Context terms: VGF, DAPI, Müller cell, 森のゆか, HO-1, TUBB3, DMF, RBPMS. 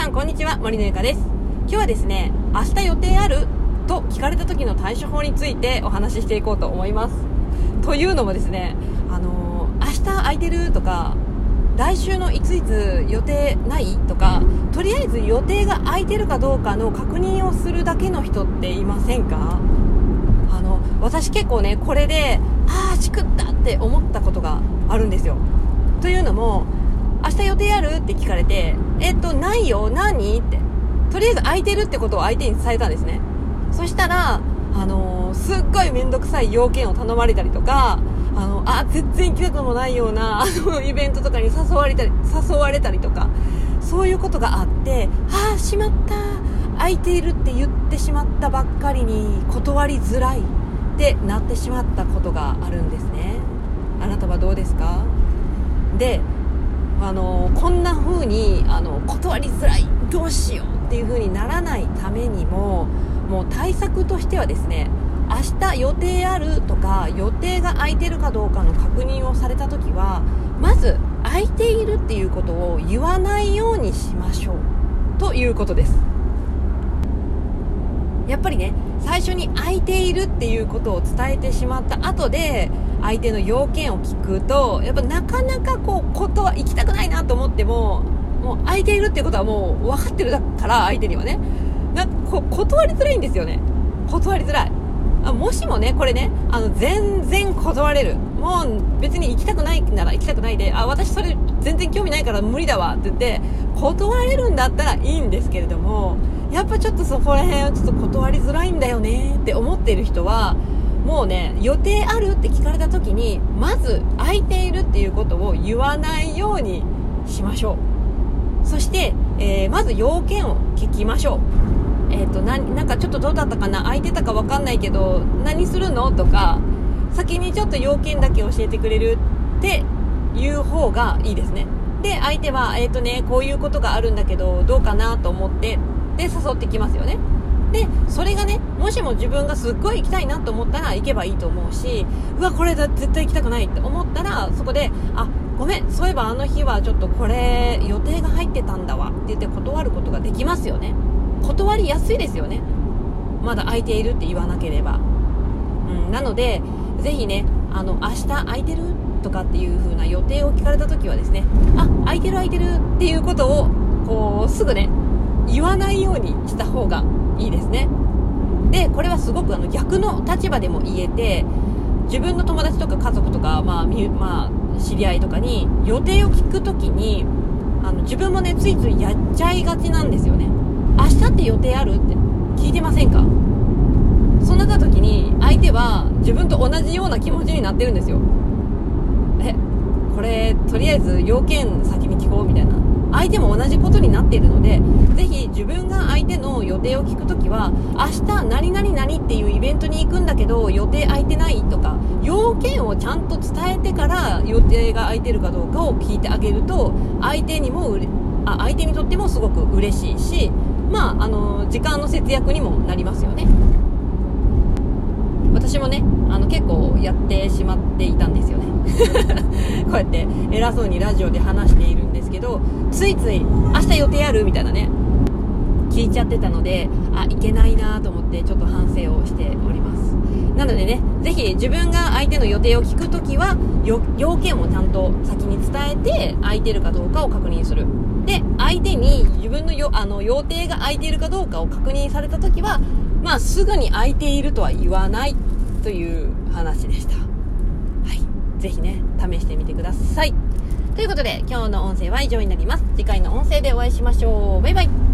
さんこんにちは、森のゆかです。今日はですね、明日予定あると聞かれた時の対処法についてお話ししていこうと思います。というのもですね、明日空いてるとか、来週のいついつ予定ないとか、とりあえず予定が空いてるかどうかの確認をするだけの人っていませんか？私結構ね、これでしくったって思ったことがあるんですよ。というのも、明日予定あるって聞かれて、ないよ、何って、とりあえず空いてるってことを相手に伝えたんですね。そしたら、すっごいめんどくさい要件を頼まれたりとか、全然行きたくもないようなイベントとかに誘われたりとか、そういうことがあって、しまった、空いているって言ってしまったばっかりに断りづらいってなってしまったことがあるんですね。あなたはどうですか？で、こんな風に断りづらい、どうしようっていう風にならないためにも、もう対策としてはですね、明日予定あるとか予定が空いてるかどうかの確認をされた時は、まず空いているっていうことを言わないようにしましょうということです。やっぱりね、最初に空いているっていうことを伝えてしまった後で相手の要件を聞くと、やっぱなかなかことは行きたくないなと思っても、もう空いているっていうことはもう分かってるから相手にはね、断りづらいんですよね。断りづらい。もしもね、これね、全然断れる、もう別に行きたくないなら行きたくないで、私それ全然興味ないから無理だわって言って断れるんだったらいいんですけれども、やっぱちょっとそこら辺はちょっと断りづらいんだよねって思っている人は、もうね、予定あるって聞かれた時にまず空いているっていうことを言わないようにしましょう。そして、まず要件を聞きましょう。なんかちょっとどうだったかな、空いてたか分かんないけど何するのとか、先にちょっと要件だけ教えてくれるっていう方がいいですね。で、相手はこういうことがあるんだけどどうかなと思ってで誘ってきますよね。で、それがね、もしも自分がすっごい行きたいなと思ったら行けばいいと思うし、うわ、これだ絶対行きたくないって思ったら、そこでごめん、そういえばあの日はちょっとこれ予定が入ってたんだわって言って断ることができますよね。断りやすいですよね、まだ空いているって言わなければ。なのでぜひね、明日空いてるとかっていう風な予定を聞かれた時はですね、空いてる空いてるっていうことをすぐね言わないようにした方がいいですね。で、これはすごく逆の立場でも言えて、自分の友達とか家族とか、知り合いとかに予定を聞く時に自分もねついついやっちゃいがちなんですよね。明日って予定あるって聞いてませんか？そうなった時に相手は自分と同じような気持ちになってるんですよ。これとりあえず要件先に聞こうみたいな、相手も同じことになっているので、ぜひ自分が相手の予定を聞くときは、明日何々何っていうイベントに行くんだけど予定空いてないとか、要件をちゃんと伝えてから予定が空いてるかどうかを聞いてあげると、相手にとってもすごく嬉しいし、時間の節約にもなりますよね。私もね、結構やってしまっていたんですよねこうやって偉そうにラジオで話しているんですけど、ついつい明日予定あるみたいなね聞いちゃってたので、いけないなと思ってちょっと反省をしております。なのでね、ぜひ自分が相手の予定を聞くときは要件をちゃんと先に伝えて、空いてるかどうかを確認する。で、相手に自分の予定が空いているかどうかを確認されたときは、すぐに空いているとは言わないという話でした。はい、ぜひね試してみてください。ということで、今日の音声は以上になります。次回の音声でお会いしましょう。バイバイ。